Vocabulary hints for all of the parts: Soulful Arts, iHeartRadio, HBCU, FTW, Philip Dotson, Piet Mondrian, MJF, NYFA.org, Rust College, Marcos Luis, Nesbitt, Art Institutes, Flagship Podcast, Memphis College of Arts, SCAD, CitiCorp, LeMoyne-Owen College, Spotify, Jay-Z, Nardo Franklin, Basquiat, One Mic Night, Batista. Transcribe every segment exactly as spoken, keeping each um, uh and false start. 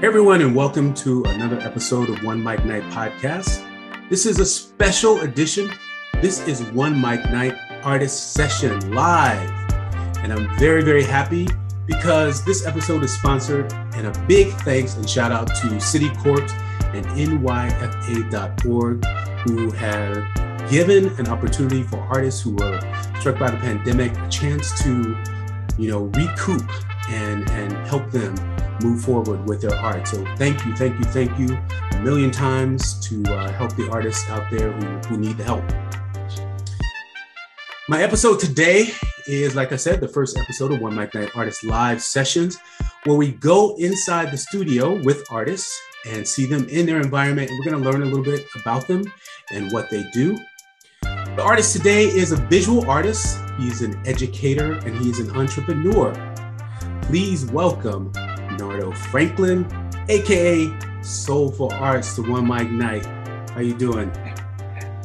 Hey everyone, and welcome to another episode of One Mic Night podcast. This is a special edition. This is One Mic Night Artist Session Live. And I'm very, very happy because this episode is sponsored, and a big thanks and shout out to CitiCorp and N Y F A dot org who have given an opportunity for artists who were struck by the pandemic a chance to, you know, recoup and, and help them move forward with their art. So thank you, thank you, thank you a million times to uh, help the artists out there who, who need the help. My episode today is, like I said, the first episode of One Mic Night Artist Live Sessions, where we go inside the studio with artists and see them in their environment. And we're going to learn a little bit about them and what they do. The artist today is a visual artist. He's an educator and he's an entrepreneur. Please welcome Nardo Franklin, a k a. Soulful Arts, to One Mic Night. How you doing?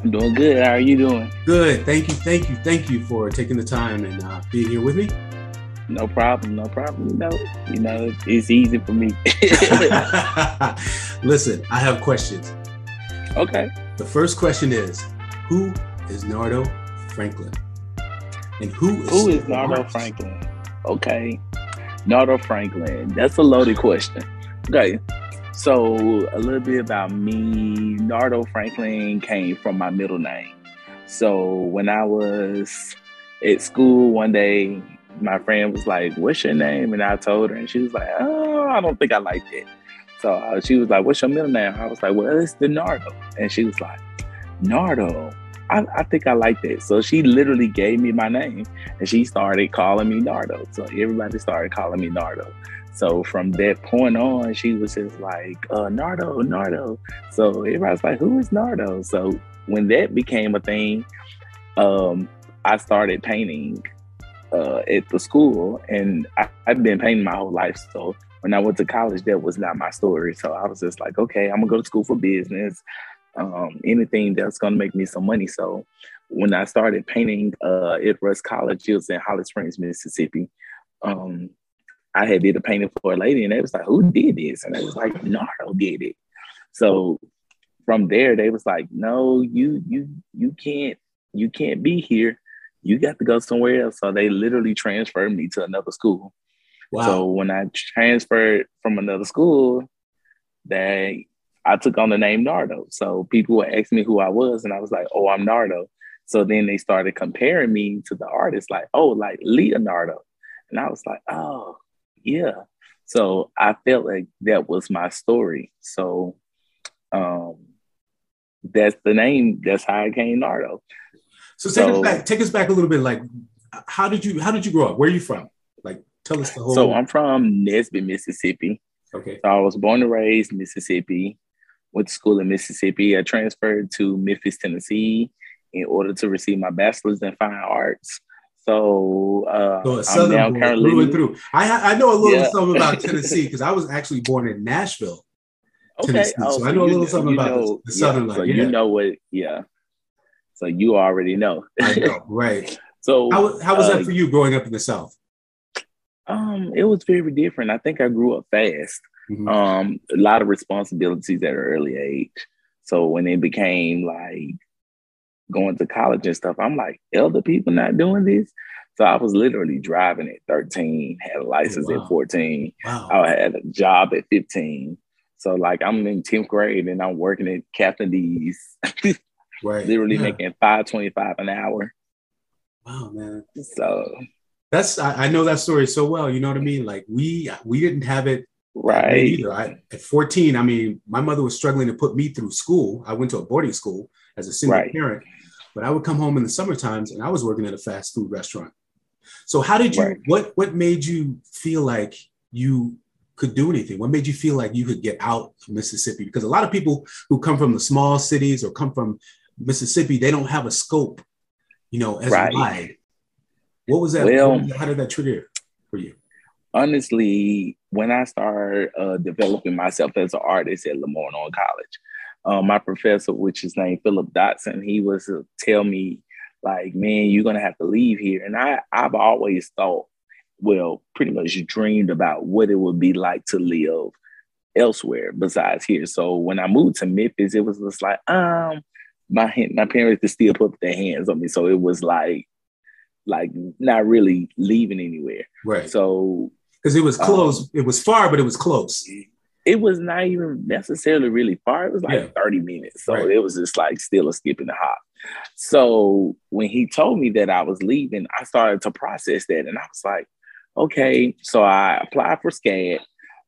I'm doing good. How are you doing? Good. Thank you, thank you, thank you for taking the time and uh, being here with me. No problem, no problem. You know, you know it's easy for me. Listen, I have questions. Okay. The first question is, who is Nardo Franklin? And who is, who is Nardo Franklin? Okay. Nardo Franklin. That's a loaded question. Okay. So a little bit about me. Nardo Franklin came from my middle name. So when I was at school one day, my friend was like, "What's your name?" And I told her, and she was like, "Oh, I don't think I like it." So she was like, "What's your middle name?" I was like, "Well, it's the Nardo." And she was like, "Nardo, I, I think I like that." So she literally gave me my name, and she started calling me Nardo. So everybody started calling me Nardo. So from that point on, she was just like, uh, Nardo, Nardo. So everybody's like, "Who is Nardo?" So when that became a thing, um, I started painting uh, at the school, and I, I've been painting my whole life. So when I went to college, that was not my story. So I was just like, okay, I'm gonna go to school for business. Um, anything that's going to make me some money. So when I started painting uh, at Rust College, it was in Holly Springs, Mississippi. Um, I had did a painting for a lady, and they was like, "Who did this?" And I was like, "Nardo did it." So from there, they was like, "No, you you you can't you can't be here. You got to go somewhere else." So they literally transferred me to another school. Wow. So when I transferred from another school, they I took on the name Nardo. So people were asking me who I was, and I was like, "Oh, I'm Nardo." So then they started comparing me to the artists, like, "Oh, like Leonardo." And I was like, "Oh, yeah." So I felt like that was my story. So um, that's the name. That's how I came Nardo. So take so, us back. Take us back a little bit. Like, how did you? How did you grow up? Where are you from? Like, tell us the whole. So I'm from Nesbitt, Mississippi. Okay. So I was born and raised in Mississippi. Went to school in Mississippi. I transferred to Memphis, Tennessee in order to receive my bachelor's in fine arts. So, uh, so I'm now currently through and through. I, I know a little yeah. something about Tennessee because I was actually born in Nashville, okay. Tennessee. Oh, so, so I know a little know, something about know, the, the yeah, Southern. So yeah. You know what? Yeah. So you already know. I know, right? So how, how was uh, that for you growing up in the South? Um, it was very different. I think I grew up fast. Mm-hmm. Um, a lot of responsibilities at an early age. So when it became like going to college and stuff, I'm like, elder people not doing this. So I was literally driving at thirteen, had a license oh, wow. at fourteen. Wow. I had a job at fifteen. So like I'm in tenth grade and I'm working at Captain D's, right. literally yeah. making five twenty-five an hour. Wow, man. So that's I, I know that story so well. You know what I mean? Like we we didn't have it. Right. Either. I, at fourteen, I mean, my mother was struggling to put me through school. I went to a boarding school as a single right. parent, but I would come home in the summer times and I was working at a fast food restaurant. So how did you, right. what, what made you feel like you could do anything? What made you feel like you could get out of Mississippi? Because a lot of people who come from the small cities or come from Mississippi, they don't have a scope, you know, as right. wide. What was that? Well, how did that trigger for you? Honestly, when I started uh, developing myself as an artist at LeMoyne-Owen College, uh, my professor, which is named Philip Dotson, he was uh, tell me, like, "Man, you're going to have to leave here." And I, I've always thought, well, pretty much dreamed about what it would be like to live elsewhere besides here. So when I moved to Memphis, it was just like, um, my my parents could still put their hands on me. So it was like, like not really leaving anywhere. Right. So because it was close, um, it was far, but it was close. It was not even necessarily really far. It was like yeah. thirty minutes. So right. it was just like still a skip and a hop. So when he told me that I was leaving, I started to process that. And I was like, okay. So I applied for SCAD,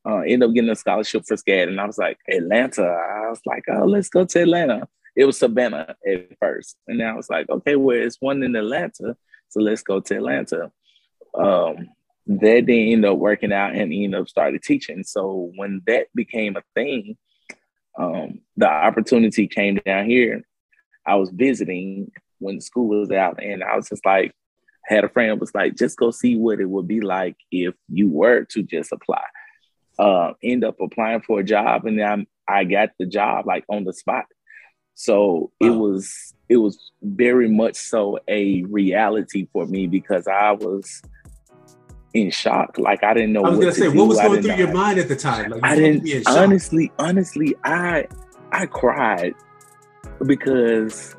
uh, ended up getting a scholarship for SCAD. And I was like, Atlanta. I was like, oh, let's go to Atlanta. It was Savannah at first. And then I was like, okay, well, it's one in Atlanta. So let's go to Atlanta. Um, that didn't end up working out and ended up started teaching. So when that became a thing, um, the opportunity came down here. I was visiting when school was out, and I was just like, had a friend was like, just go see what it would be like if you were to just apply. Uh, end up applying for a job, and then I got the job like on the spot. So wow. it was it was very much so a reality for me because I was in shock. Like I didn't know. I was what gonna to say, do. What was going through know. your mind at the time? Like, I didn't honestly, honestly, I I cried. Because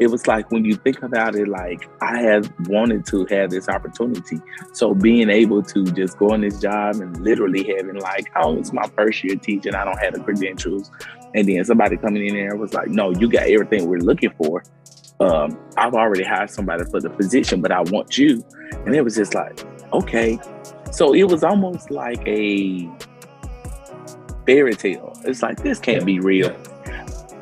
it was like, when you think about it, like I have wanted to have this opportunity. So being able to just go on this job and literally having like, oh, it's my first year teaching. I don't have the credentials. And then somebody coming in there was like, no, you got everything we're looking for. Um, I've already hired somebody for the position, but I want you. And it was just like, okay. So it was almost like a fairy tale. It's like, this can't be real.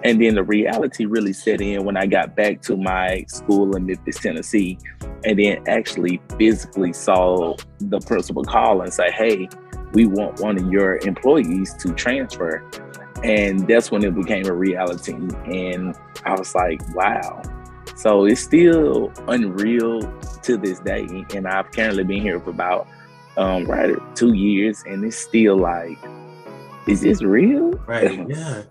And then the reality really set in when I got back to my school in Memphis, Tennessee, and then actually physically saw the principal call and say, hey, we want one of your employees to transfer. And that's when it became a reality. And I was like, wow. So it's still unreal to this day. And I've currently been here for about um, right two years. And it's still like, is this real? Right, yeah.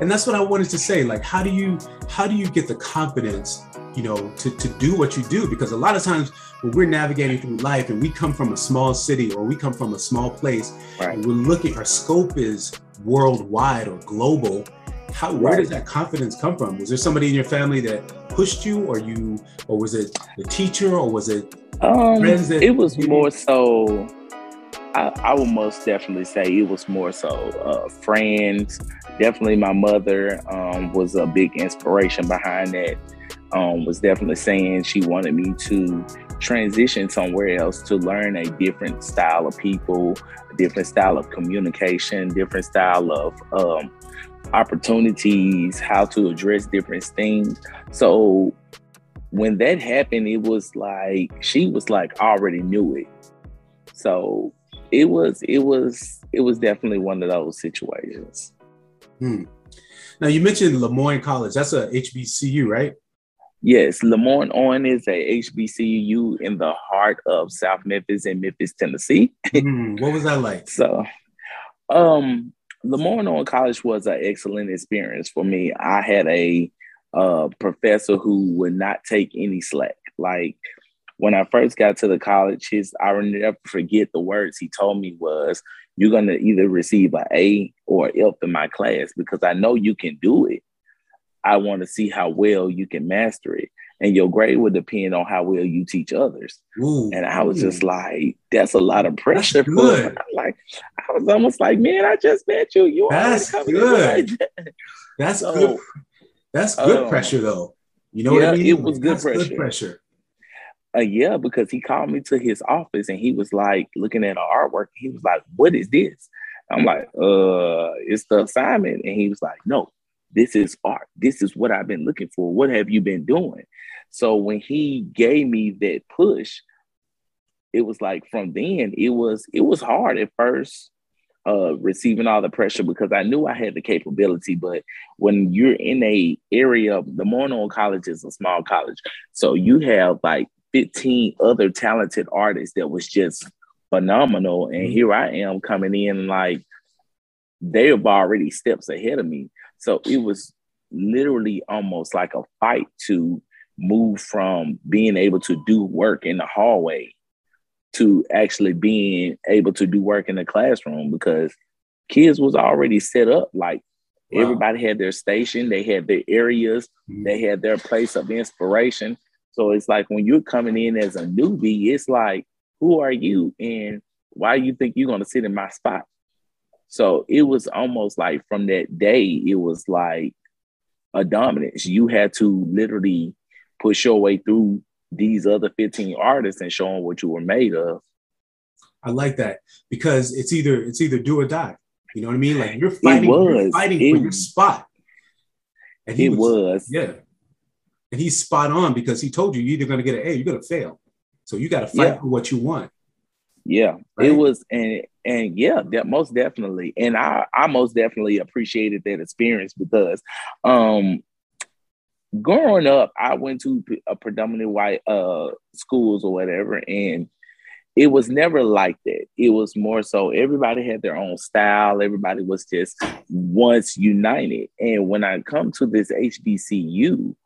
And that's what I wanted to say. Like, how do you how do you get the confidence, you know, to, to do what you do? Because a lot of times when we're navigating through life and we come from a small city or we come from a small place, right. and we're looking, our scope is worldwide or global. How where right. does that confidence come from? Was there somebody in your family that pushed you, or you, or was it the teacher, or was it um, friends? That it was more so. I, I would most definitely say it was more so uh, friends. Definitely my mother um, was a big inspiration behind that. Um, was definitely saying she wanted me to transition somewhere else to learn a different style of people, a different style of communication, different style of um, opportunities, how to address different things. So when that happened, it was like, she was like, I already knew it. So It was, it was, it was definitely one of those situations. Hmm. Now you mentioned LeMoyne College. That's a H B C U, right? Yes, LeMoyne-Owen is a H B C U in the heart of South Memphis in Memphis, Tennessee. Hmm. What was that like? So, um, LeMoyne-Owen College was an excellent experience for me. I had a uh, professor who would not take any slack. Like, when I first got to the college, his, I will never forget the words he told me was, you're going to either receive an A or an F in my class because I know you can do it. I want to see how well you can master it. And your grade will depend on how well you teach others. Ooh, and I was ooh. just like, that's a lot of pressure. For like, I was almost like, man, I just met you. You that's good. That's so, good. That's good um, pressure, though. You know yeah, what I mean? It was good pressure. good pressure. Uh, yeah, because he called me to his office and he was like looking at our artwork. He was like, what is this? I'm like, uh, it's the assignment. And he was like, no, this is art. This is what I've been looking for. What have you been doing? So when he gave me that push, it was like from then it was it was hard at first. Uh, receiving all the pressure because I knew I had the capability, but when you're in a area, the Mono College is a small college, so you have like fifteen other talented artists that was just phenomenal, and here I am coming in like they have already steps ahead of me. So it was literally almost like a fight to move from being able to do work in the hallway to actually being able to do work in the classroom because kids was already set up. Like wow. everybody had their station, they had their areas, mm-hmm. they had their place of inspiration. So it's like when you're coming in as a newbie, it's like, who are you and why do you think you're going to sit in my spot? So it was almost like from that day, it was like a dominance. You had to literally push your way through these other fifteen artists and show them what you were made of. I like that because it's either it's either do or die. You know what I mean? Like you're fighting, was, you're fighting it, for your spot. And he it was, was. Yeah. And he's spot on because he told you you're either going to get an A, you're going to fail. So you got to fight yeah. for what you want. Yeah, right? It was. And and yeah, that most definitely. And I, I most definitely appreciated that experience because um, growing up, I went to a predominantly white uh, schools or whatever. And it was never like that. It was more so everybody had their own style. Everybody was just once united. And when I come to this H B C U,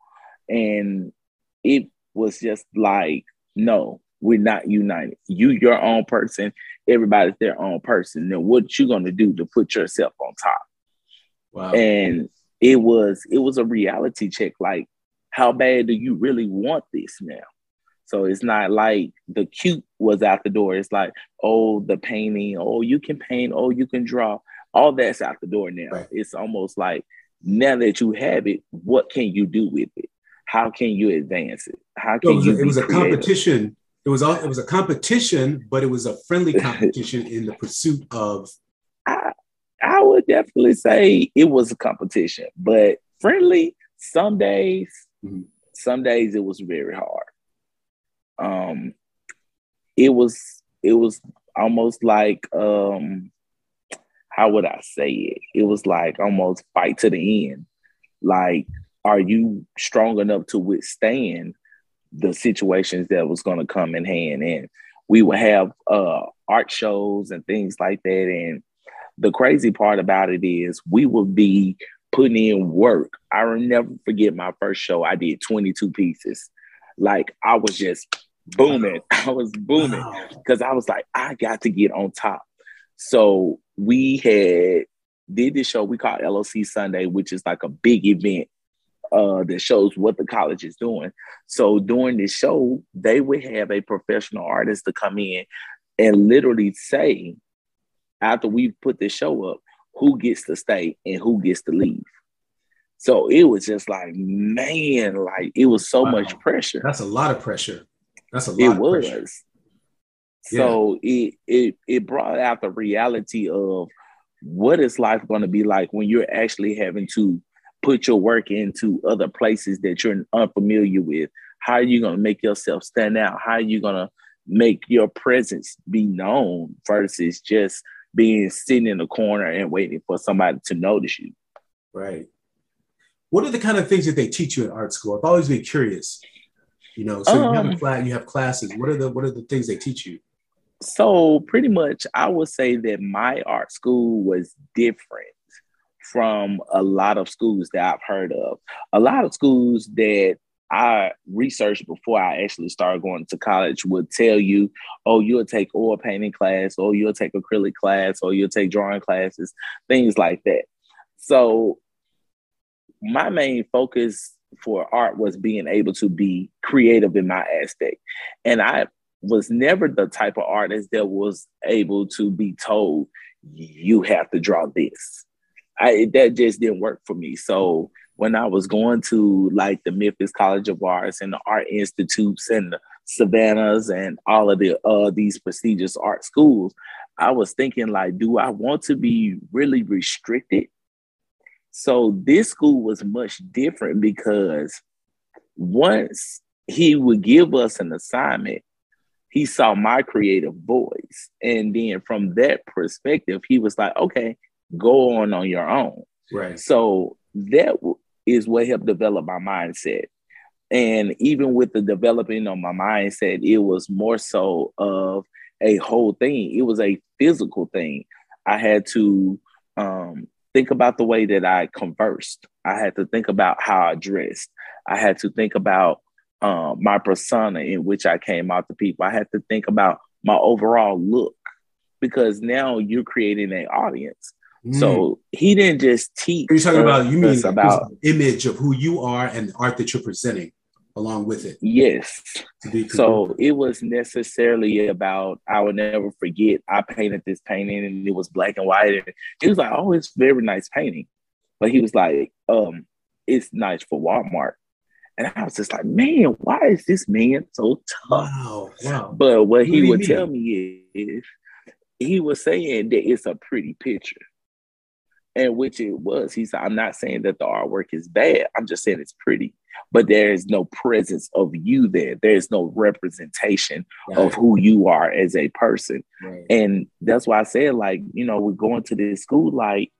and it was just like, no, we're not united. You, your own person. Everybody's their own person. Now, what you gonna do to put yourself on top? Wow. And it was it was a reality check. Like, how bad do you really want this now? So it's not like the cute was out the door. It's like, oh, the painting, oh, you can paint, oh, you can draw. All that's out the door now. Right. It's almost like now that you have it, what can you do with it? How can you advance it? How can it was, you? It was a creative competition. It was all, it was a competition, but it was a friendly competition in the pursuit of. I I would definitely say it was a competition, but friendly. Some days, mm-hmm. some days it was very hard. Um, it was it was almost like um, how would I say it? It was like almost fight to the end. Like, are you strong enough to withstand the situations that was going to come in hand? And we would have uh, art shows and things like that. And the crazy part about it is we would be putting in work. I will never forget my first show. I did twenty-two pieces. Like I was just booming. I was booming because I was like, I got to get on top. So we had did this show we called L O C Sunday, which is like a big event. Uh, that shows what the college is doing. So during this show, they would have a professional artist to come in and literally say, after we put this show up, who gets to stay and who gets to leave. So it was just like, man, like it was so wow. much pressure. That's a lot of pressure. That's a lot it of was. Pressure. So yeah. it it it brought out the reality of what is life going to be like when you're actually having to put your work into other places that you're unfamiliar with. How are you going to make yourself stand out? How are you going to make your presence be known versus just being sitting in the corner and waiting for somebody to notice you? Right. What are the kind of things that they teach you in art school? I've always been curious. You know, so um, you have a class, you have classes. What are the what are the things they teach you? So pretty much I would say that my art school was different from a lot of schools that I've heard of. A lot of schools that I researched before I actually started going to college would tell you, oh, you'll take oil painting class, or you'll take acrylic class, or you'll take drawing classes, things like that. So my main focus for art was being able to be creative in my aspect. And I was never the type of artist that was able to be told, you have to draw this. I, that just didn't work for me. So when I was going to like the Memphis College of Arts and the Art Institutes and the Savannahs and all of the uh, these prestigious art schools, I was thinking like, do I want to be really restricted? So this school was much different because once he would give us an assignment, he saw my creative voice. And then from that perspective, he was like, okay, go on on your own. Right. So that is what helped develop my mindset. And even with the developing of my mindset, it was more so of a whole thing. It was a physical thing. I had to um, think about the way that I conversed. I had to think about how I dressed. I had to think about uh, my persona in which I came out to people. I had to think about my overall look because now you're creating an audience. Mm. So he didn't just teach. Are you talking about, you mean about an image of who you are and the art that you're presenting along with it? Yes. So it was necessarily about, I will never forget, I painted this painting and it was black and white. And he was like, oh, it's very nice painting. But he was like, um, it's nice for Walmart. And I was just like, man, why is this man so tough? Wow, wow. But what, what he would mean? tell me is, he was saying that it's a pretty picture. And which it was. He said, I'm not saying that the artwork is bad. I'm just saying it's pretty. But there is no presence of you there. There is no representation right. of who you are as a person. Right. And that's why I said, like, you know, we're going to this school, like,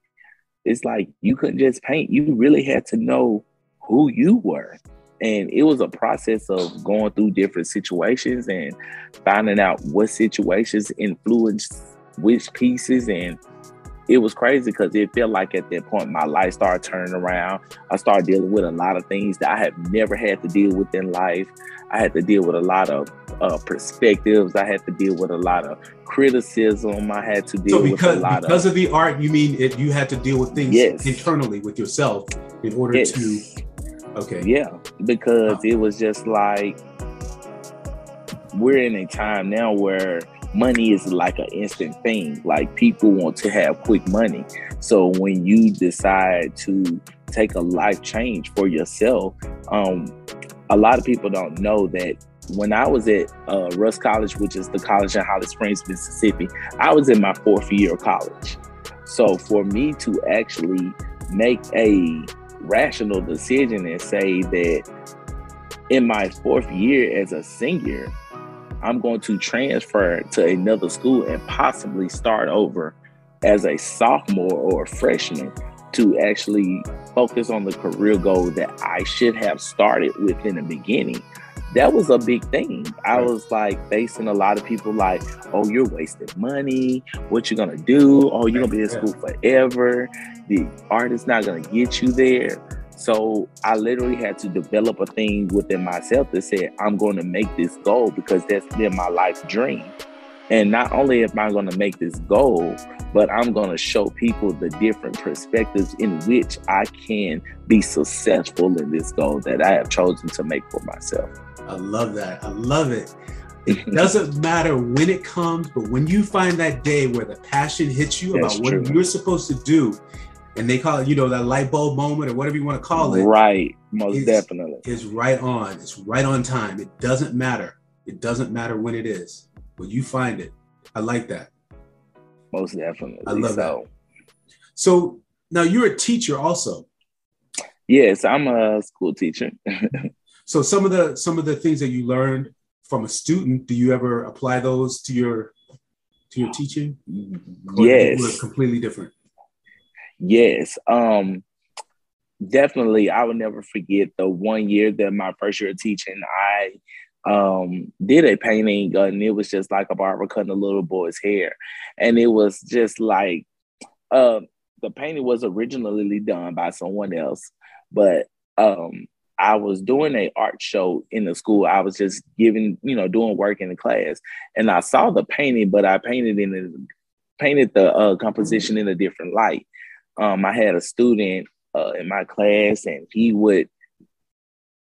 it's like you couldn't just paint. You really had to know who you were. And it was a process of going through different situations and finding out what situations influenced which pieces. And it was crazy because it felt like at that point, my life started turning around. I started dealing with a lot of things that I have never had to deal with in life. I had to deal with a lot of uh, perspectives. I had to deal with a lot of criticism. I had to deal so because, with a lot because of- because of the art, you mean it, you had to deal with things yes. internally with yourself in order yes. to- Okay. Yeah, because wow. it was just like, we're in a time now where money is like an instant thing. Like people want to have quick money. So when you decide to take a life change for yourself, um, a lot of people don't know that when I was at uh, Rust College, which is the college in Holly Springs, Mississippi, I was in my fourth year of college. So for me to actually make a rational decision and say that in my fourth year as a senior, I'm going to transfer to another school and possibly start over as a sophomore or a freshman to actually focus on the career goal that I should have started with in the beginning. That was a big thing. I was like facing a lot of people like, oh, you're wasting money. What you gonna do? Oh, you're gonna be in school forever. The art is not gonna get you there. So I literally had to develop a thing within myself that said, I'm gonna make this goal because that's been my life dream. And not only am I gonna make this goal, but I'm gonna show people the different perspectives in which I can be successful in this goal that I have chosen to make for myself. I love that. I love it. It doesn't matter when it comes, but when you find that day where the passion hits you That's about true. What you're supposed to do, and they call it, you know, that light bulb moment or whatever you want to call it. Right. Most it's, definitely. It's right on. It's right on time. It doesn't matter. It doesn't matter when it is. When you find it. I like that. Most definitely. I love so. that. So now you're a teacher also. Yes, I'm a school teacher. So some of the some of the things that you learned from a student, do you ever apply those to your to your teaching? Or yes, are completely different. Yes, um, definitely. I will never forget the one year that my first year of teaching, I um, did a painting, and it was just like a barber cutting a little boy's hair, and it was just like uh, the painting was originally done by someone else, but. Um, I was doing an art show in the school. I was just giving, you know, doing work in the class, and I saw the painting, but I painted in the, painted the uh, composition in a different light. Um, I had a student uh, in my class, and he would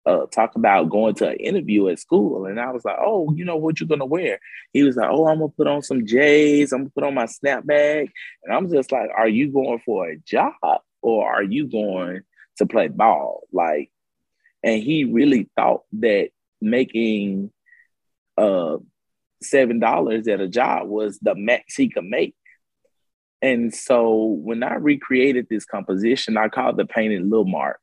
uh, talk about going to an interview at school, and I was like, "Oh, you know what you're gonna wear?" He was like, "Oh, I'm gonna put on some J's. I'm gonna put on my snapback," and I'm just like, "Are you going for a job or are you going to play ball?" Like. And he really thought that making uh, seven dollars at a job was the max he could make. And so when I recreated this composition, I called the painting Lil Mark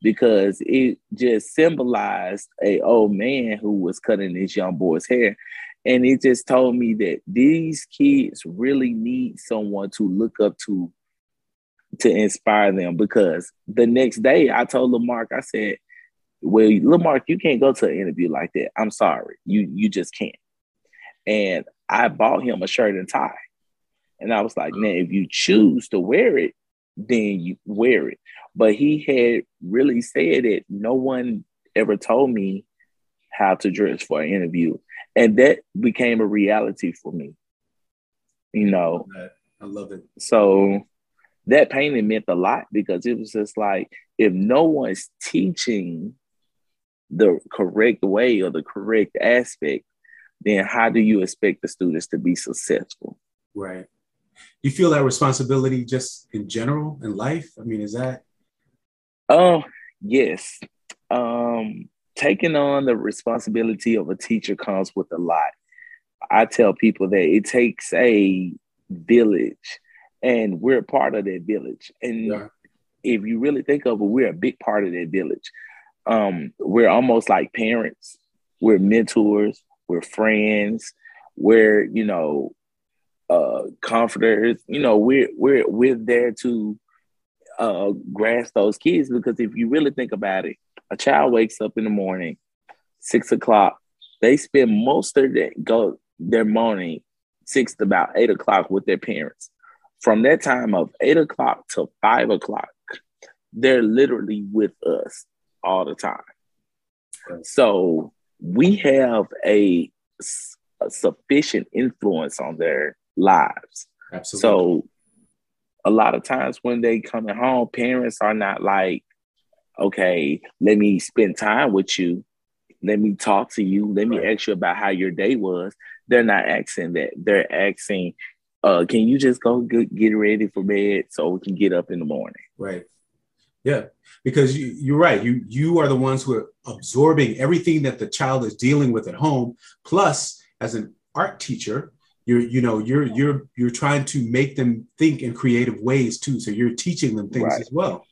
because it just symbolized a old man who was cutting this young boy's hair. And it just told me that these kids really need someone to look up to, to inspire them. Because the next day I told Lil Mark, I said, well, LeMark, you can't go to an interview like that. I'm sorry. You you just can't. And I bought him a shirt and tie. And I was like, man, if you choose to wear it, then you wear it. But he had really said it. No one ever told me how to dress for an interview. And that became a reality for me. You know? I love it. I love it. So that painting meant a lot, because it was just like, if no one's teaching the correct way or the correct aspect, then how do you expect the students to be successful? Right. You feel that responsibility just in general in life? I mean, is that? Oh, yes. Um, taking on the responsibility of a teacher comes with a lot. I tell people that it takes a village, and we're part of that village. And yeah. if you really think of it, we're a big part of that village. Um, we're almost like parents. We're mentors. We're friends. We're, you know, uh, comforters. You know, we're we're we're there to uh, grasp those kids, because if you really think about it, a child wakes up in the morning, six o'clock. They spend most of their go their morning, six to about eight o'clock, with their parents. From that time of eight o'clock to five o'clock, they're literally with us all the time. So we have a, a sufficient influence on their lives. Absolutely. So a lot of times when they come home, parents are not like, okay, let me spend time with you. Let me talk to you. Let me ask you about how your day was. They're not asking that. They're asking, uh, can you just go get, get ready for bed so we can get up in the morning? Right. Yeah, because you, you're right. You you are the ones who are absorbing everything that the child is dealing with at home. Plus, as an art teacher, you're you know you're you're you're trying to make them think in creative ways too. So you're teaching them things right. as well.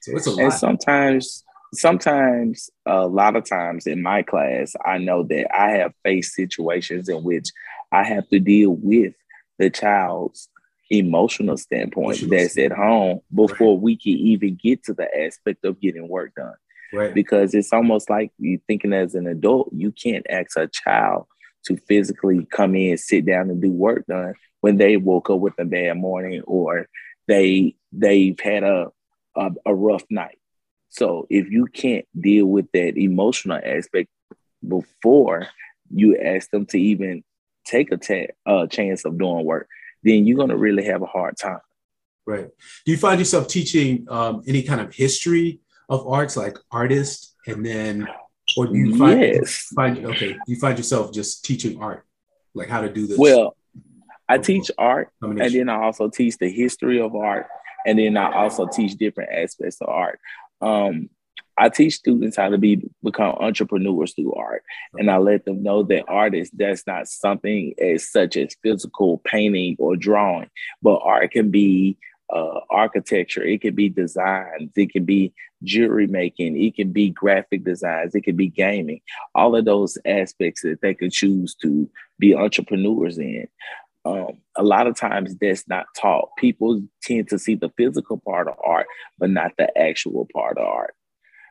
So it's a lot. And sometimes, sometimes a lot of times in my class, I know that I have faced situations in which I have to deal with the child's emotional standpoint emotional that's standpoint. at home before right. we can even get to the aspect of getting work done. Right. Because it's almost like you thinking as an adult, you can't ask a child to physically come in, sit down and do work done when they woke up with a bad morning or they, they've had a, a, a rough night. So if you can't deal with that emotional aspect before you ask them to even take a ta- uh, chance of doing work, then you're going to really have a hard time. Right. Do you find yourself teaching um, any kind of history of arts, like artists, and then, or do you find, yes. find okay, do you find yourself just teaching art, like how to do this? Well, I teach art, and then I also teach the history of art, and then I also teach different aspects of art. Um, I teach students how to be become entrepreneurs through art, and I let them know that art is that's not something as such as physical painting or drawing, but art can be uh, architecture, it can be designs, it can be jewelry making, it can be graphic designs, it can be gaming, all of those aspects that they can choose to be entrepreneurs in. Um, a lot of times that's not taught. People tend to see the physical part of art, but not the actual part of art.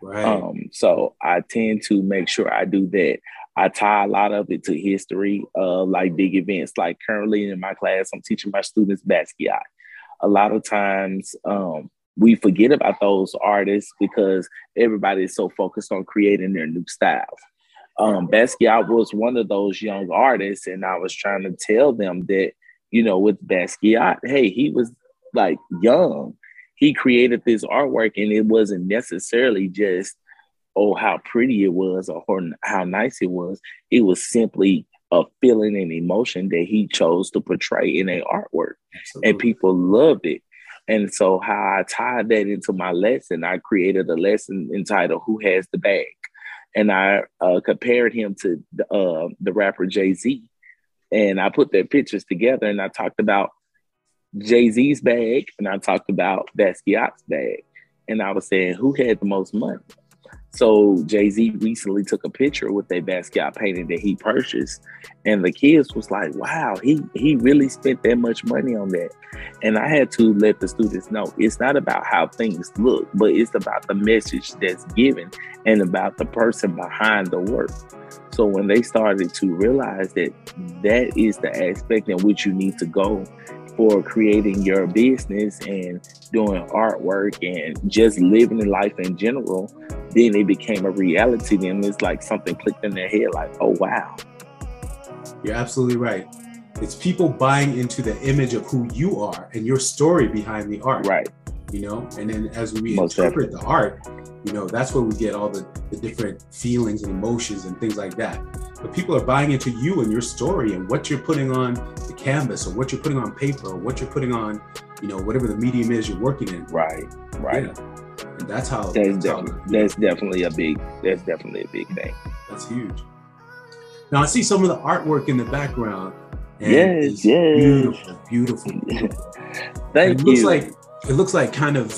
Right. Um, so I tend to make sure I do that. I tie a lot of it to history, uh, like big events. Like currently in my class, I'm teaching my students Basquiat. A lot of times um, we forget about those artists because everybody is so focused on creating their new styles. Um, Basquiat was one of those young artists, and I was trying to tell them that, you know, with Basquiat, hey, he was like young. He created this artwork, and it wasn't necessarily just, oh, how pretty it was or how nice it was. It was simply a feeling and emotion that he chose to portray in an artwork. Absolutely. And people loved it. And so how I tied that into my lesson, I created a lesson entitled Who Has the Bag? And I uh, compared him to uh, the rapper Jay-Z. And I put their pictures together, and I talked about Jay-Z's bag, and I talked about Basquiat's bag, and I was saying who had the most money. So Jay-Z recently took a picture with a Basquiat painting that he purchased, and the kids was like, wow, he he really spent that much money on that. And I had to let the students know it's not about how things look, but it's about the message that's given and about the person behind the work. So when they started to realize that that is the aspect in which you need to go for creating your business and doing artwork and just living life in general, then it became a reality. Then it's like something clicked in their head, like, oh, wow. You're absolutely right. It's people buying into the image of who you are and your story behind the art. Right. You know, and then as we Most interpret definitely. the art, you know, that's where we get all the, the different feelings and emotions and things like that. But people are buying into you and your story and what you're putting on the canvas or what you're putting on paper or what you're putting on, you know, whatever the medium is you're working in. Right, right. Yeah. And that's how. That's, that's, definitely, how that's definitely a big. That's definitely a big thing. That's huge. Now I see some of the artwork in the background. And yes, it's yes. Beautiful, beautiful, beautiful. Thank it you. Looks like. It looks like kind of,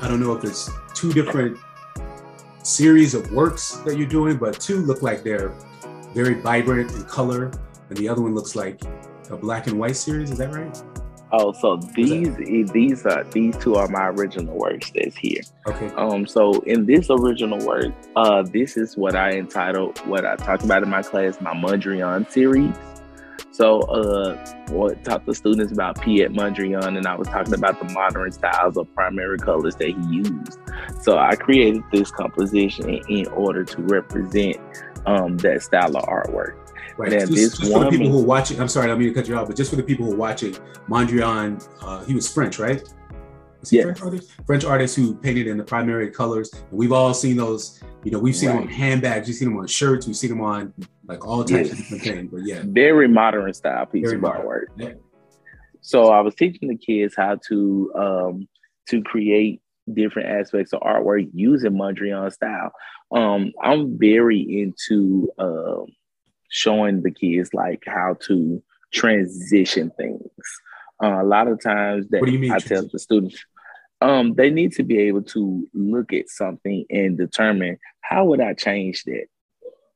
I don't know if it's two different series of works that you're doing, but two look like they're very vibrant in color, and the other one looks like a black and white series. Is that right? Oh, so these these are these two are my original works that's here. Okay. Um. So in this original work, uh, this is what I entitled, what I talked about in my class, my Mondrian series. So uh, well, I taught the students about Piet Mondrian, and I was talking about the modern styles of primary colors that he used. So I created this composition in, in order to represent um, that style of artwork. Right. Now, just this just woman, for the people who are watching, I'm sorry, I don't mean to cut you off, but just for the people who are watching, Mondrian, uh, he was French, right? Was he yes. French artist? French artists who painted in the primary colors. And we've all seen those. You know, we've seen right. them on handbags, we've seen them on shirts, we've seen them on like all types yes. of different things, but yeah. Very modern style piece of artwork. Yeah. So I was teaching the kids how to um, to create different aspects of artwork using Mondrian style. Um, I'm very into uh, showing the kids like how to transition things. Uh, a lot of times that what do you mean, I tell the students, Um, they need to be able to look at something and determine, how would I change that?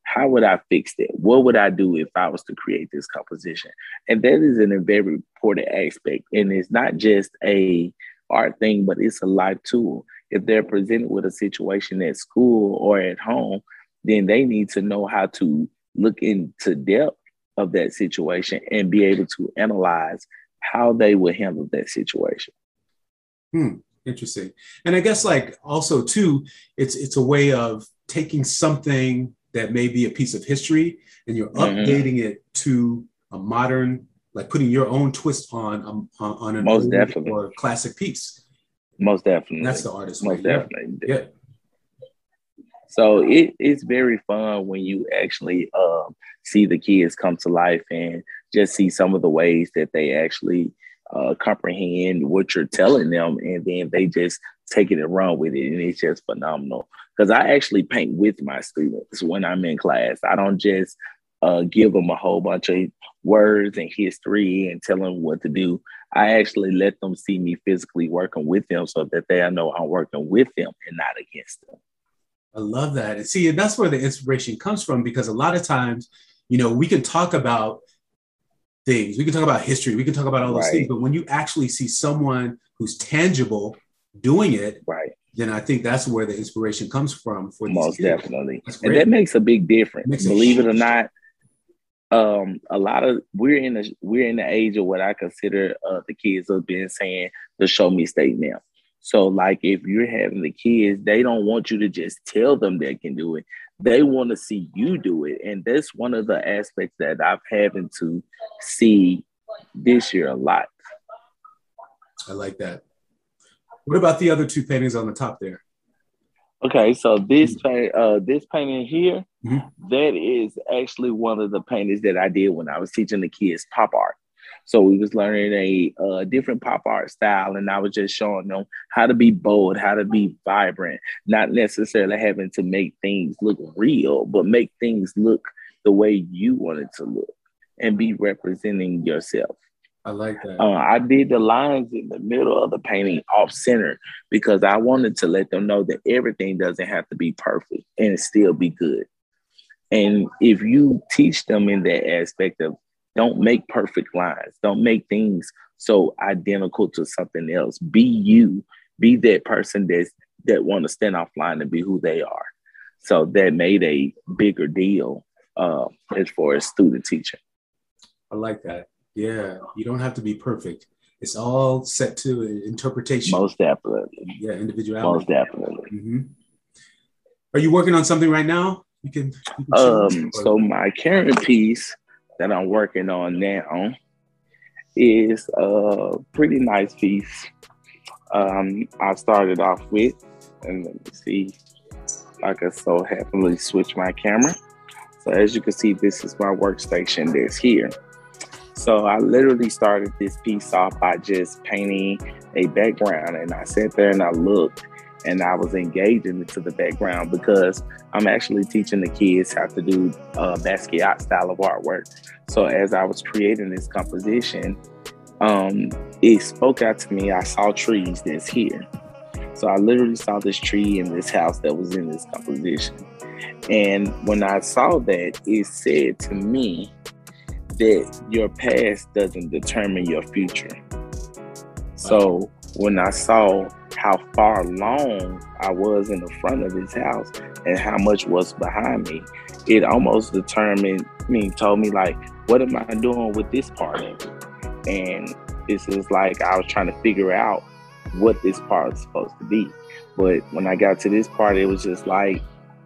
How would I fix that? What would I do if I was to create this composition? And that is a very important aspect. And it's not just a art thing, but it's a life tool. If they're presented with a situation at school or at home, then they need to know how to look into depth of that situation and be able to analyze how they would handle that situation. Hmm. Interesting. And I guess like also too, it's it's a way of taking something that may be a piece of history and you're mm-hmm. updating it to a modern, like putting your own twist on a, on an Most definitely. or a classic piece. Most definitely. That's the artist. Most way. definitely. Yeah. yeah. So it, it's very fun when you actually um, see the kids come to life and just see some of the ways that they actually Uh, comprehend what you're telling them, and then they just take it and run with it, and it's just phenomenal. Because I actually paint with my students when I'm in class. I don't just uh, give them a whole bunch of words and history and tell them what to do. I actually let them see me physically working with them so that they know I'm working with them and not against them. I love that. And see, that's where the inspiration comes from, because a lot of times, you know, we can talk about things. We can talk about history. We can talk about all those right. things. But when you actually see someone who's tangible doing it, right. then I think that's where the inspiration comes from. For Most these definitely. And that makes a big difference. It Believe it or not, um, a lot of we're in the we're in the age of what I consider uh, the kids have been saying, the show me state now. So like if you're having the kids, they don't want you to just tell them they can do it. They want to see you do it. And that's one of the aspects that I've having to see this year a lot. I like that. What about the other two paintings on the top there? Okay, so this uh, this painting here, mm-hmm. that is actually one of the paintings that I did when I was teaching the kids pop art. So we was learning a uh, different pop art style, and I was just showing them how to be bold, how to be vibrant, not necessarily having to make things look real, but make things look the way you want it to look and be representing yourself. I like that. Uh, I did the lines in the middle of the painting off center because I wanted to let them know that everything doesn't have to be perfect and still be good. And if you teach them in that aspect of don't make perfect lines. Don't make things so identical to something else. Be you. Be that person that's, that want to stand off line and be who they are. So that made a bigger deal uh, as far as student teaching. I like that. Yeah. You don't have to be perfect. It's all set to interpretation. Most definitely. Yeah, individuality. Most definitely. Mm-hmm. Are you working on something right now? You can. You can um, so my current piece that I'm working on now is a pretty nice piece. Um, I started off with, and let me see, like I so happily switched my camera. So as you can see, this is my workstation that's here. So I literally started this piece off by just painting a background, and I sat there and I looked and I was engaging into the background because I'm actually teaching the kids how to do uh, Basquiat style of artwork. So as I was creating this composition, um, it spoke out to me. I saw trees that's here. So I literally saw this tree in this house that was in this composition. And when I saw that, it said to me that your past doesn't determine your future. So when I saw how far along I was in the front of this house and how much was behind me, it almost determined me, told me like, what am I doing with this part of it? And it's just like, I was trying to figure out what this part is supposed to be. But when I got to this part, it was just like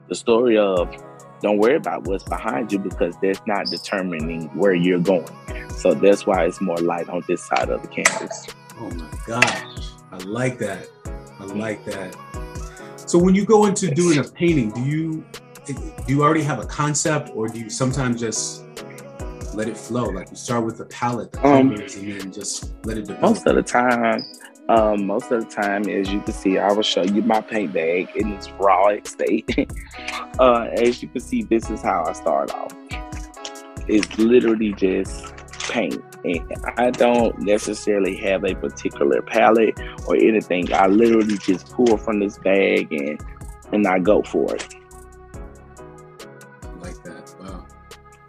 the story of, don't worry about what's behind you because that's not determining where you're going. So that's why it's more light on this side of the canvas. Oh my gosh, I like that. I like that. So when you go into doing a painting, do you do you already have a concept, or do you sometimes just let it flow? Like you start with the palette, the colors, um, and then just let it develop? Most of the time, Um, most of the time, as you can see, I will show you my paint bag in its raw state. uh, as you can see, this is how I start off. It's literally just paint. And I don't necessarily have a particular palette or anything. I literally just pull from this bag and, and I go for it. I like that. Wow.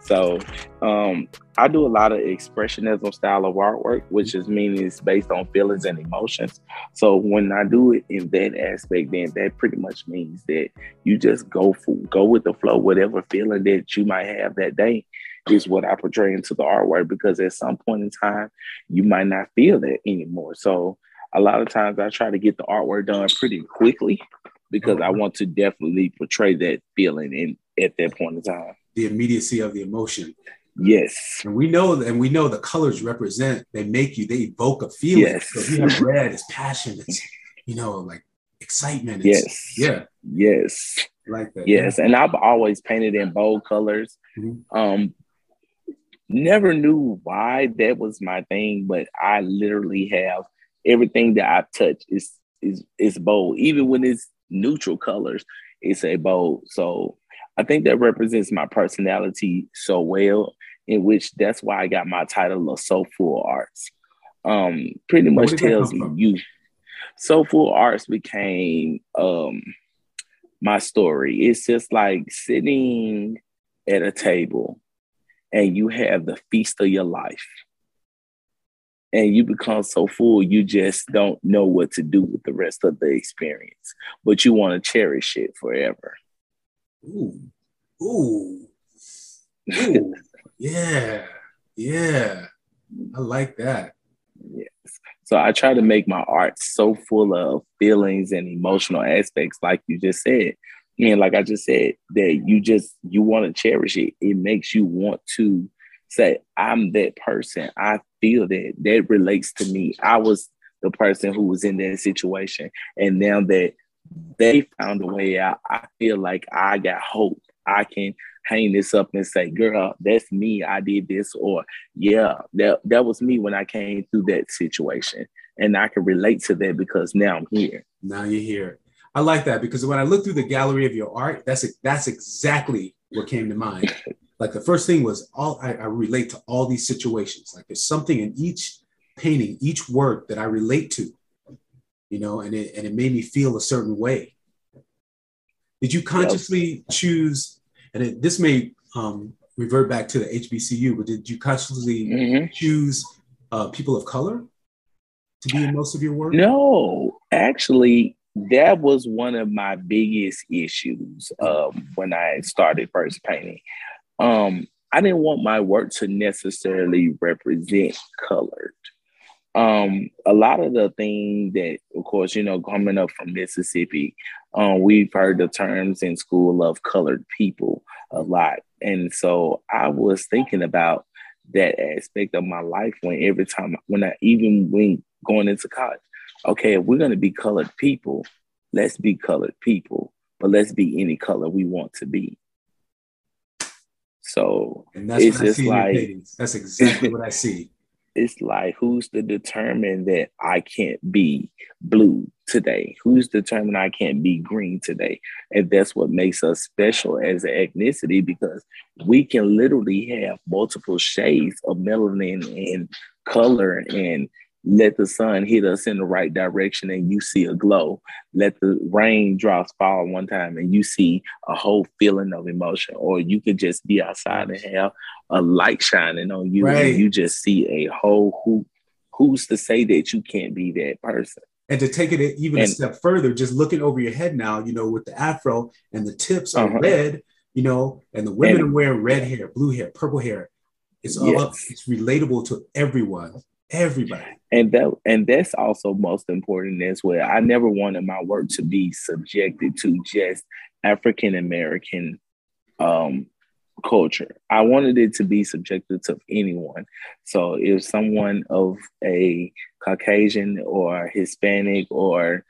So, um, I do a lot of expressionism style of artwork, which is meaning it's based on feelings and emotions. So when I do it in that aspect, then that pretty much means that you just go for, go with the flow. Whatever feeling that you might have that day is what I portray into the artwork, because at some point in time, you might not feel that anymore. So a lot of times I try to get the artwork done pretty quickly because I want to definitely portray that feeling in, at that point in time. The immediacy of the emotion. Yes. And we know and we know the colors represent, they make you, they evoke a feeling. Yes. So you have red, it's passion, it's, you know, like excitement. It's, yes. Yeah. Yes. I like that. Yes. Yeah. And I've always painted in bold colors. Mm-hmm. Um, never knew why that was my thing, but I literally have everything that I touch is is is bold. Even when it's neutral colors, it's a bold. So I think that represents my personality so well, in which that's why I got my title of Soulful Arts. Um, pretty much tells me you. Soulful Arts became um, my story. It's just like sitting at a table and you have the feast of your life. And you become so full, you just don't know what to do with the rest of the experience, but you want to cherish it forever. Ooh, ooh, ooh. Yeah, yeah. I like that. Yes. So I try to make my art so full of feelings and emotional aspects, like you just said. I mean, like I just said, that you just, you want to cherish it. It makes you want to say, I'm that person. I feel that. That relates to me. I was the person who was in that situation. And now that they found a way out, I feel like I got hope. I can hang this up and say, girl, that's me. I did this. Or, yeah, that, that was me when I came through that situation. And I can relate to that because now I'm here. Now you're here. I like that, because when I look through the gallery of your art, that's that's exactly what came to mind. Like the first thing was, all I, I relate to all these situations. Like there's something in each painting, each work that I relate to. You know, and it, and it made me feel a certain way. Did you consciously choose, and it, this may um, revert back to the H B C U, but did you consciously mm-hmm. choose uh, people of color to be in most of your work? No, actually, that was one of my biggest issues um, when I started first painting. Um, I didn't want my work to necessarily represent colored. Um, a lot of the things that, of course, you know, coming up from Mississippi, um, we've heard the terms in school of colored people a lot. And so I was thinking about that aspect of my life when every time, when I even when going into college, okay, if we're going to be colored people, let's be colored people, but let's be any color we want to be. So and that's it's just like, that's exactly what I see. It's like, who's to determine that I can't be blue today? Who's determined I can't be green today? And that's what makes us special as an ethnicity, because we can literally have multiple shades of melanin and color, and let the sun hit us in the right direction and you see a glow. Let the raindrops fall one time and you see a whole feeling of emotion. Or you could just be outside and have a light shining on you, right, and you just see a whole who who's to say that you can't be that person. And to take it even and, a step further, just looking over your head now, you know, with the afro and the tips are uh-huh. red, you know, and the women and, are wearing red hair, blue hair, purple hair. It's all yes. up, it's relatable to everyone, everybody. And that and that's also most important as well. I never wanted my work to be subjected to just African American um culture. I wanted it to be subjective to anyone. So if someone of a Caucasian or Hispanic or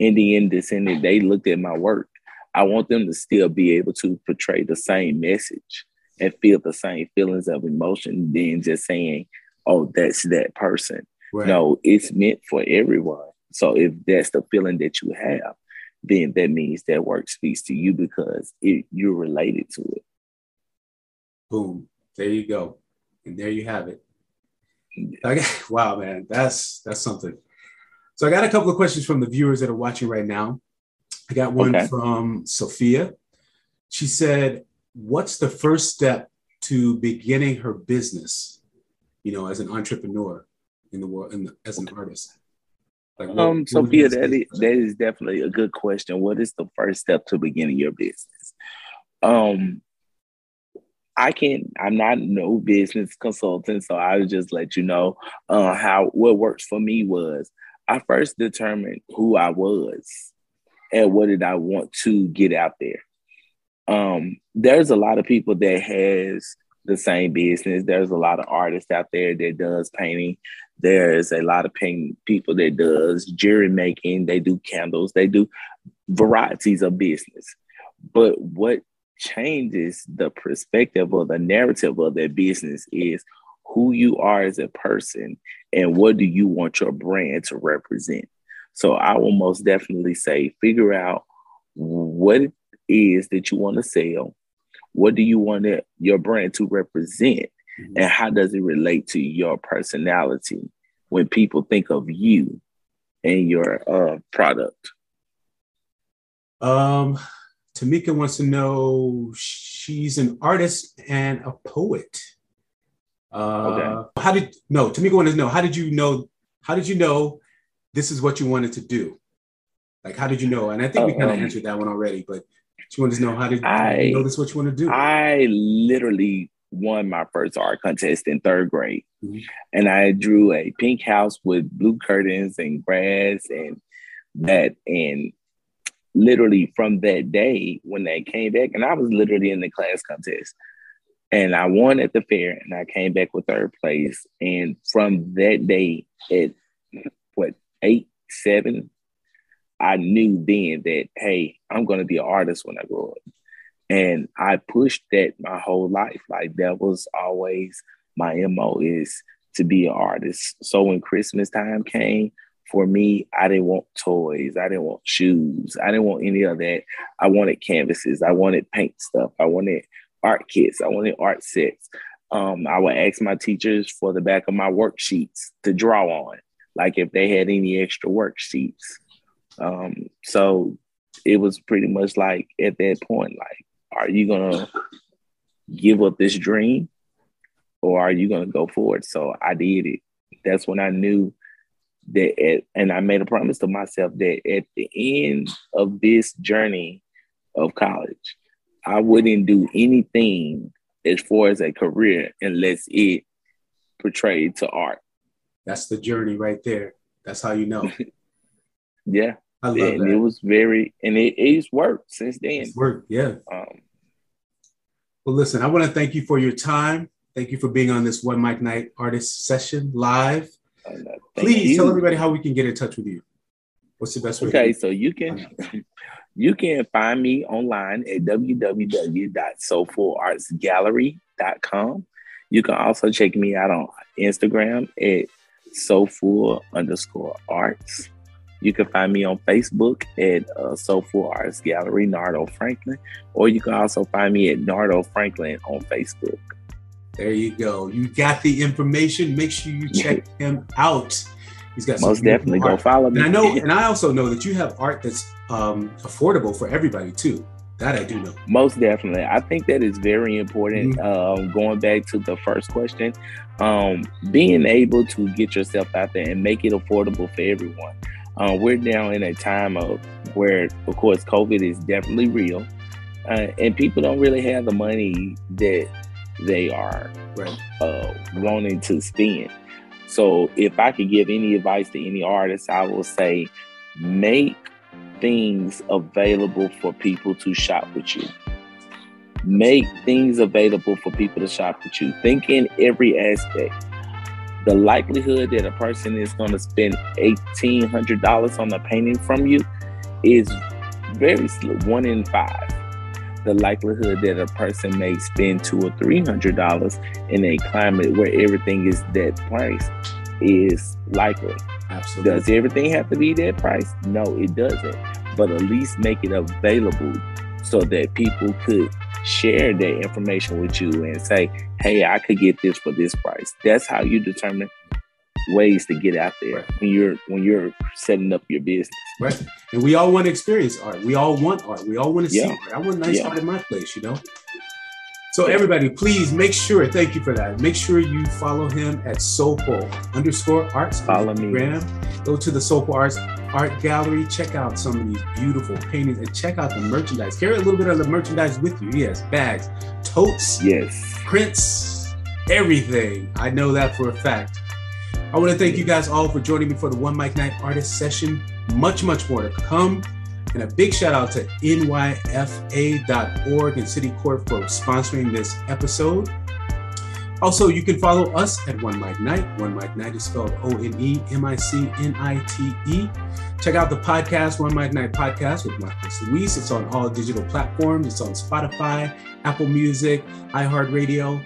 Indian descendant, they looked at my work, I want them to still be able to portray the same message and feel the same feelings of emotion than just saying, oh, that's that person. Right. No, it's meant for everyone. So if that's the feeling that you have, then that means that work speaks to you because it, you're related to it. Boom. There you go. And there you have it. Okay. Wow, man. That's that's something. So I got a couple of questions from the viewers that are watching right now. I got one okay. from Sophia. She said, what's the first step to beginning her business, you know, as an entrepreneur in the world, in the, as an artist? Like, what, um, what Sophia, that is, that is definitely a good question. What is the first step to beginning your business? Um. I can't, I'm not no business consultant, so I'll just let you know uh, how, what works for me was I first determined who I was and what did I want to get out there. Um, there's a lot of people that has the same business. There's a lot of artists out there that does painting. There's a lot of paint people that does jewelry making. They do candles. They do varieties of business. But what changes the perspective or the narrative of that business is who you are as a person and what do you want your brand to represent. So I will most definitely say, figure out what it is that you want to sell, what do you want to, your brand to represent, mm-hmm. and how does it relate to your personality when people think of you and your uh, product. Um. Tamika wants to know, she's an artist and a poet. Uh, okay. How did, no, Tamika wants to know, how did you know, how did you know this is what you wanted to do? Like, how did you know? And I think we uh, kind of um, answered that one already, but she wanted to know, how did I, you know this is what you want to do? I literally won my first art contest in third grade. Mm-hmm. And I drew a pink house with blue curtains and grass and that, and literally from that day when they came back, and I was literally in the class contest and I won at the fair and I came back with third place. And from that day at what, eight, seven, I knew then that, hey, I'm going to be an artist when I grow up. And I pushed that my whole life. Like that was always my M O, is to be an artist. So when Christmas time came, for me, I didn't want toys. I didn't want shoes. I didn't want any of that. I wanted canvases. I wanted paint stuff. I wanted art kits. I wanted art sets. Um, I would ask my teachers for the back of my worksheets to draw on, like if they had any extra worksheets. Um, so it was pretty much like at that point, like, are you going to give up this dream or are you going to go forward? So I did it. That's when I knew that at, and I made a promise to myself that at the end of this journey of college, I wouldn't do anything as far as a career unless it portrayed to art. That's the journey right there. That's how you know. Yeah. I love and that. It was very, and it, it's worked since then. It's worked, yeah. Um, well, listen, I want to thank you for your time. Thank you for being on this One Mic Night artist session live. Uh, Please you. tell everybody how we can get in touch with you. What's the best way? Okay, so you can you can find me online at w w w dot soulful arts gallery dot com. You can also check me out on Instagram at soulful underscore arts. You can find me on Facebook at uh, Soulful Arts Gallery, Nardo Franklin, or you can also find me at Nardo Franklin on Facebook. There you go. You got the information. Make sure you check him out. He's got most definitely go follow me. And I know, and I also know that you have art that's um, affordable for everybody too. That I do know. Most definitely. I think that is very important. Mm-hmm. Uh, going back to the first question, um, being able to get yourself out there and make it affordable for everyone. Uh, we're now in a time of where, of course, COVID is definitely real, uh, and people don't really have the money that they are right. uh, wanting to spend. So if I could give any advice to any artist, I will say, make things available for people to shop with you. Make things available for people to shop with you. Think in every aspect. The likelihood that a person is going to spend eighteen hundred dollars on a painting from you is very slow, one in five. The likelihood that a person may spend two or three hundred dollars in a climate where everything is that price is likely. Absolutely. Does everything have to be that price? No, it doesn't. But at least make it available so that people could share that information with you and say, hey, I could get this for this price. That's how you determine ways to get out there right. when you're when you're setting up your business. Right. And we all want to experience art. We all want art. We all want to yeah. see art. I want nice yeah. art in my place, you know? So yeah. everybody, please make sure, thank you for that. Make sure you follow him at Soulful underscore arts. Follow Instagram. me. Go to the Soulful Arts Art Gallery. Check out some of these beautiful paintings and check out the merchandise. Carry a little bit of the merchandise with you. He has bags, totes, yes, prints, everything. I know that for a fact. I want to thank you guys all for joining me for the One Mic Night artist session. Much, much more to come. And a big shout out to N Y F A dot org and CitiCorp for sponsoring this episode. Also, you can follow us at One Mic Night. One Mic Night is spelled O N E M I C N I T E. Check out the podcast, One Mic Night Podcast with Marcos Luis. It's on all digital platforms. It's on Spotify, Apple Music, iHeartRadio.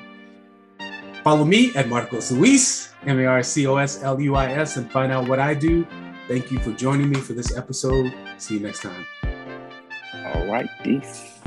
Follow me at Marcos Luis, M A R C O S L U I S, and find out what I do. Thank you for joining me for this episode. See you next time. All right, peace.